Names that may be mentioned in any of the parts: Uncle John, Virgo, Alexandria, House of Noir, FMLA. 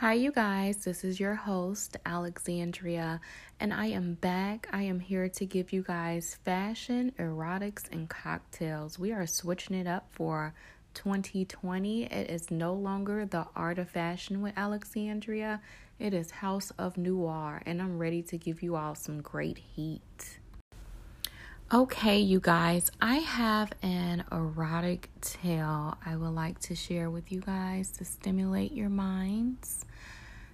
Hi, you guys. This is your host, Alexandria, and I am back. I am here to give you guys fashion, erotics, and cocktails. We are switching it up for 2020. It is no longer the art of fashion with Alexandria. It is House of Noir, and I'm ready to give you all some great heat. Okay, you guys, I have an erotic tale I would like to share with you guys to stimulate your minds.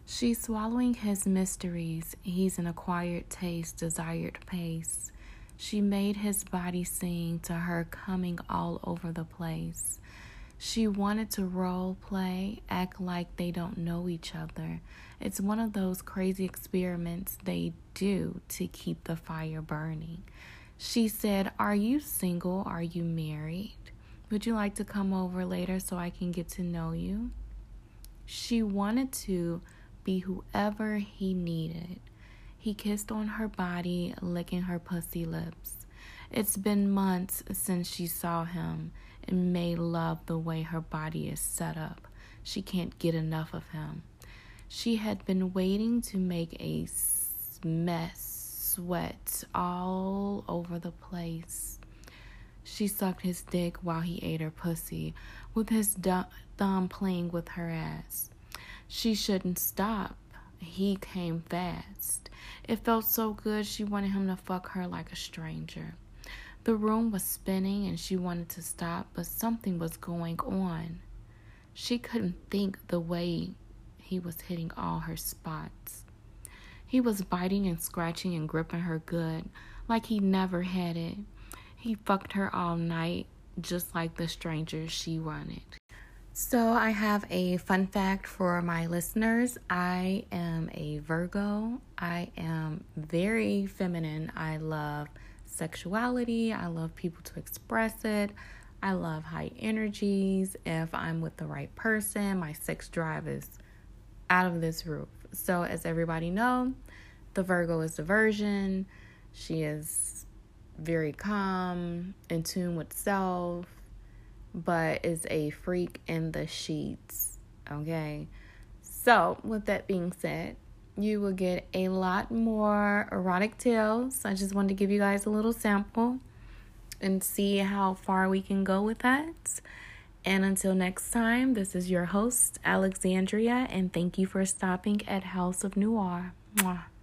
She's swallowing his mysteries. He's an acquired taste, desired pace. She made his body sing to her coming all over the place. She wanted to role play, act like they don't know each other. It's one of those crazy experiments they do to keep the fire burning. She said, "Are you single? Are you married? Would you like to come over later so I can get to know you?" She wanted to be whoever he needed. He kissed on her body, licking her pussy lips. It's been months since she saw him and made love the way her body is set up. She can't get enough of him. She had been waiting to make a mess. Sweat all over the place. She sucked his dick while he ate her pussy, with his thumb playing with her ass. She shouldn't stop. He came fast. It felt so good she wanted him to fuck her like a stranger. The room was spinning and she wanted to stop, but something was going on. She couldn't think the way he was hitting all her spots. He was biting and scratching and gripping her good, like he never had it. He fucked her all night, just like the stranger she wanted. So I have a fun fact for my listeners. I am a Virgo. I am very feminine. I love sexuality. I love people to express it. I love high energies. If I'm with the right person, my sex drive is out of this roof. So as everybody know, the Virgo is the virgin. She is very calm, in tune with self, but is a freak in the sheets, okay? So with that being said, you will get a lot more erotic tales. I just wanted to give you guys a little sample and see how far we can go with that. And until next time, this is your host, Alexandria, and thank you for stopping at House of Noir. Mwah.